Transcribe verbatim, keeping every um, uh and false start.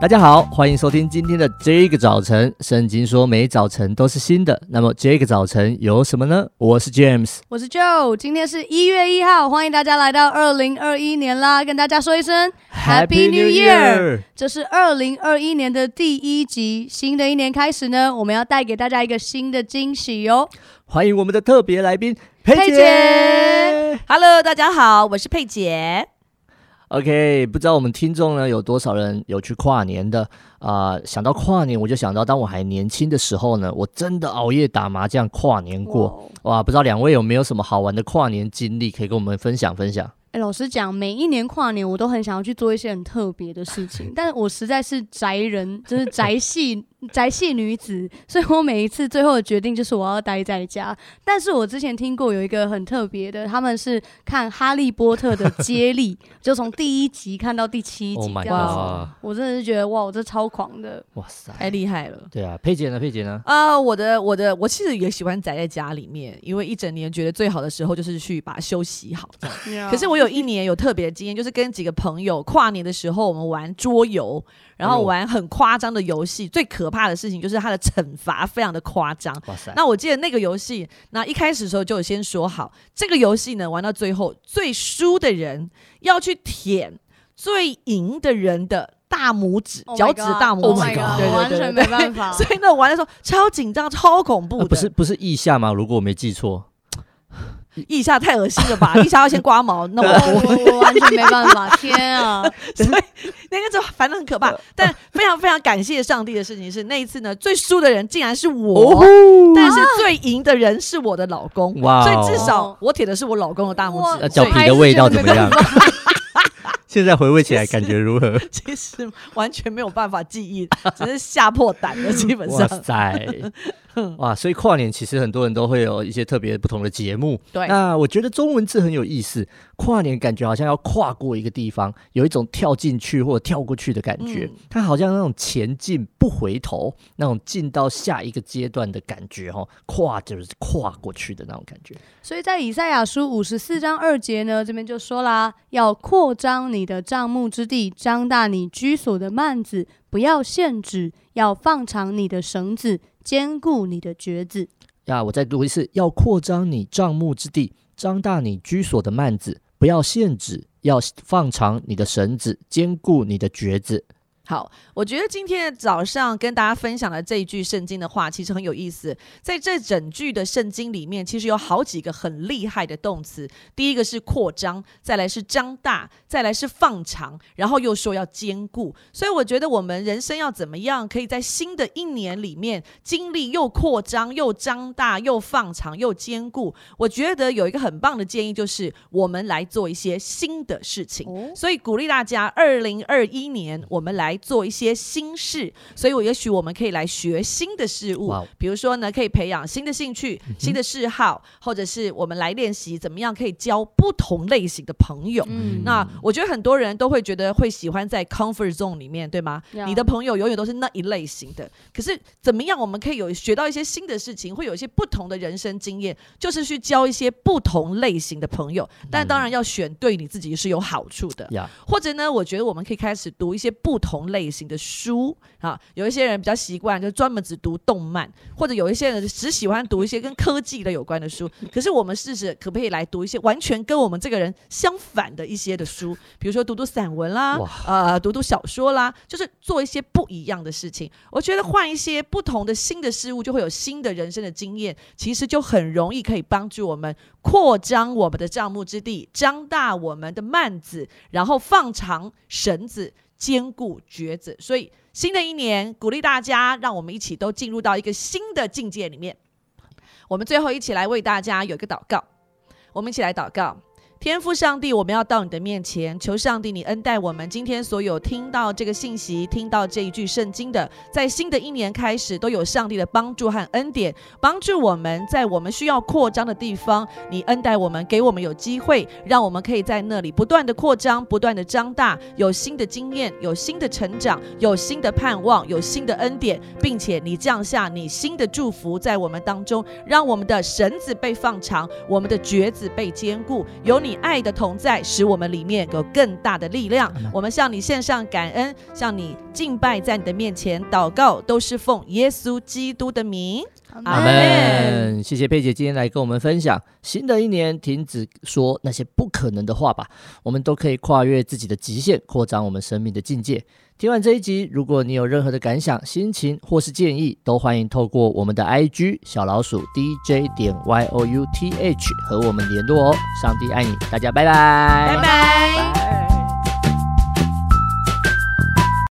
大家好，欢迎收听今天的这个早晨。圣经说每早晨都是新的，那么这个早晨有什么呢？我是 James， 我是 Joe， 今天是一月一号，欢迎大家来到二零二一年啦，跟大家说一声 Happy New Year。 这是二零二一年的第一集，新的一年开始呢，我们要带给大家一个新的惊喜哟。欢迎我们的特别来宾佩姐，佩姐 Hello 大家好，我是佩姐。OK， 不知道我们听众呢有多少人有去跨年的啊、呃？想到跨年，我就想到当我还年轻的时候呢，我真的熬夜打麻将跨年过。哇，不知道两位有没有什么好玩的跨年经历可以跟我们分享分享？哎，老实讲，每一年跨年我都很想要去做一些很特别的事情，但我实在是宅人，就是宅系宅系女子，所以我每一次最后的决定就是我要待在家。但是我之前听过有一个很特别的，他们是看《哈利波特》的接力，就从第一集看到第七集。Oh my god！ 我真的是觉得哇，我这超狂的，哇塞，太厉害了。对啊，佩姐呢？佩姐呢？啊、呃，我的我的，我其实也喜欢宅在家里面，因为一整年觉得最好的时候就是去把休息好。可是我。有一年有特别的经验，就是跟几个朋友跨年的时候我们玩桌游，然后玩很夸张的游戏、哎、最可怕的事情就是它的惩罚非常的夸张。那我记得那个游戏，那一开始的时候就有先说好，这个游戏呢玩到最后最输的人要去舔最赢的人的大拇指，脚、oh、指大拇指、oh、对对对，完全没办法。所以呢玩的时候超紧张超恐怖的、呃、不是不是腋下吗？如果我没记错腋下太恶心了吧，腋下要先刮毛那么多、哦、我完全没办法天啊所以那个就反正很可怕但非常非常感谢上帝的事情是那一次呢最输的人竟然是我、哦、但是最赢的人是我的老公、哇哦、所以至少我舔的是我老公的大拇指。脚皮的味道怎么样？现在回味起来感觉如何？其实完全没有办法记忆，只是吓破胆了，基本上。哇塞！哇，所以跨年其实很多人都会有一些特别不同的节目。对，那我觉得中文字很有意思，跨年感觉好像要跨过一个地方，有一种跳进去或跳过去的感觉、嗯、它好像那种前进不回头，那种进到下一个阶段的感觉、哦、跨就是跨过去的那种感觉。所以在以赛亚书五十四章二节呢，这边就说啦，要扩张你的帐幕之地，张大你居所的幔子，不要限制，要放长你的绳子，坚固你的橛子。呀，我再读一次，要扩张你帐幕之地，张大你居所的幔子，不要限制，要放长你的绳子，坚固你的橛子。好，我觉得今天早上跟大家分享的这一句圣经的话其实很有意思。在这整句的圣经里面其实有好几个很厉害的动词，第一个是扩张，再来是张大，再来是放长，然后又说要坚固。所以我觉得我们人生要怎么样可以在新的一年里面经历又扩张又张大又放长又坚固，我觉得有一个很棒的建议，就是我们来做一些新的事情、哦、所以鼓励大家二零二一年我们来做一些新事。所以我也许我们可以来学新的事物、wow、比如说呢可以培养新的兴趣、新的嗜好，或者是我们来练习怎么样可以交不同类型的朋友、嗯、那我觉得很多人都会觉得会喜欢在 comfort zone 里面，对吗、yeah. 你的朋友永远都是那一类型的，可是怎么样我们可以有学到一些新的事情，会有一些不同的人生经验，就是去交一些不同类型的朋友，但当然要选对你自己是有好处的、yeah. 或者呢我觉得我们可以开始读一些不同类型的书、啊、有一些人比较习惯就专门只读动漫，或者有一些人只喜欢读一些跟科技的有关的书，可是我们试试可不可以来读一些完全跟我们这个人相反的一些的书，比如说读读散文啦、呃、读读小说啦，就是做一些不一样的事情。我觉得换一些不同的新的事物就会有新的人生的经验，其实就很容易可以帮助我们扩张我们的帐幕之地，张大我们的幔子，然后放长绳子，坚固橛子。所以新的一年鼓励大家，让我们一起都进入到一个新的境界里面。我们最后一起来为大家有一个祷告，我们一起来祷告。天父上帝，我们要到你的面前，求上帝你恩待我们今天所有听到这个信息，听到这一句圣经的，在新的一年开始都有上帝的帮助和恩典，帮助我们在我们需要扩张的地方，你恩待我们，给我们有机会，让我们可以在那里不断的扩张，不断的张大，有新的经验，有新的成长，有新的盼望，有新的恩典，并且你降下你新的祝福在我们当中，让我们的绳子被放长，我们的橛子被坚固，有你你爱的同在，使我们里面有更大的力量。我们向你献上感恩，向你敬拜，在你的面前祷告，都是奉耶稣基督的名。阿们。谢谢佩姐今天来跟我们分享，新的一年停止说那些不可能的话吧，我们都可以跨越自己的极限，扩张我们生命的境界。听完这一集，如果你有任何的感想、心情或是建议，都欢迎透过我们的 I G 小老鼠 D J 点 Y O U T H 和我们联络哦。上帝爱你，大家拜拜，拜拜。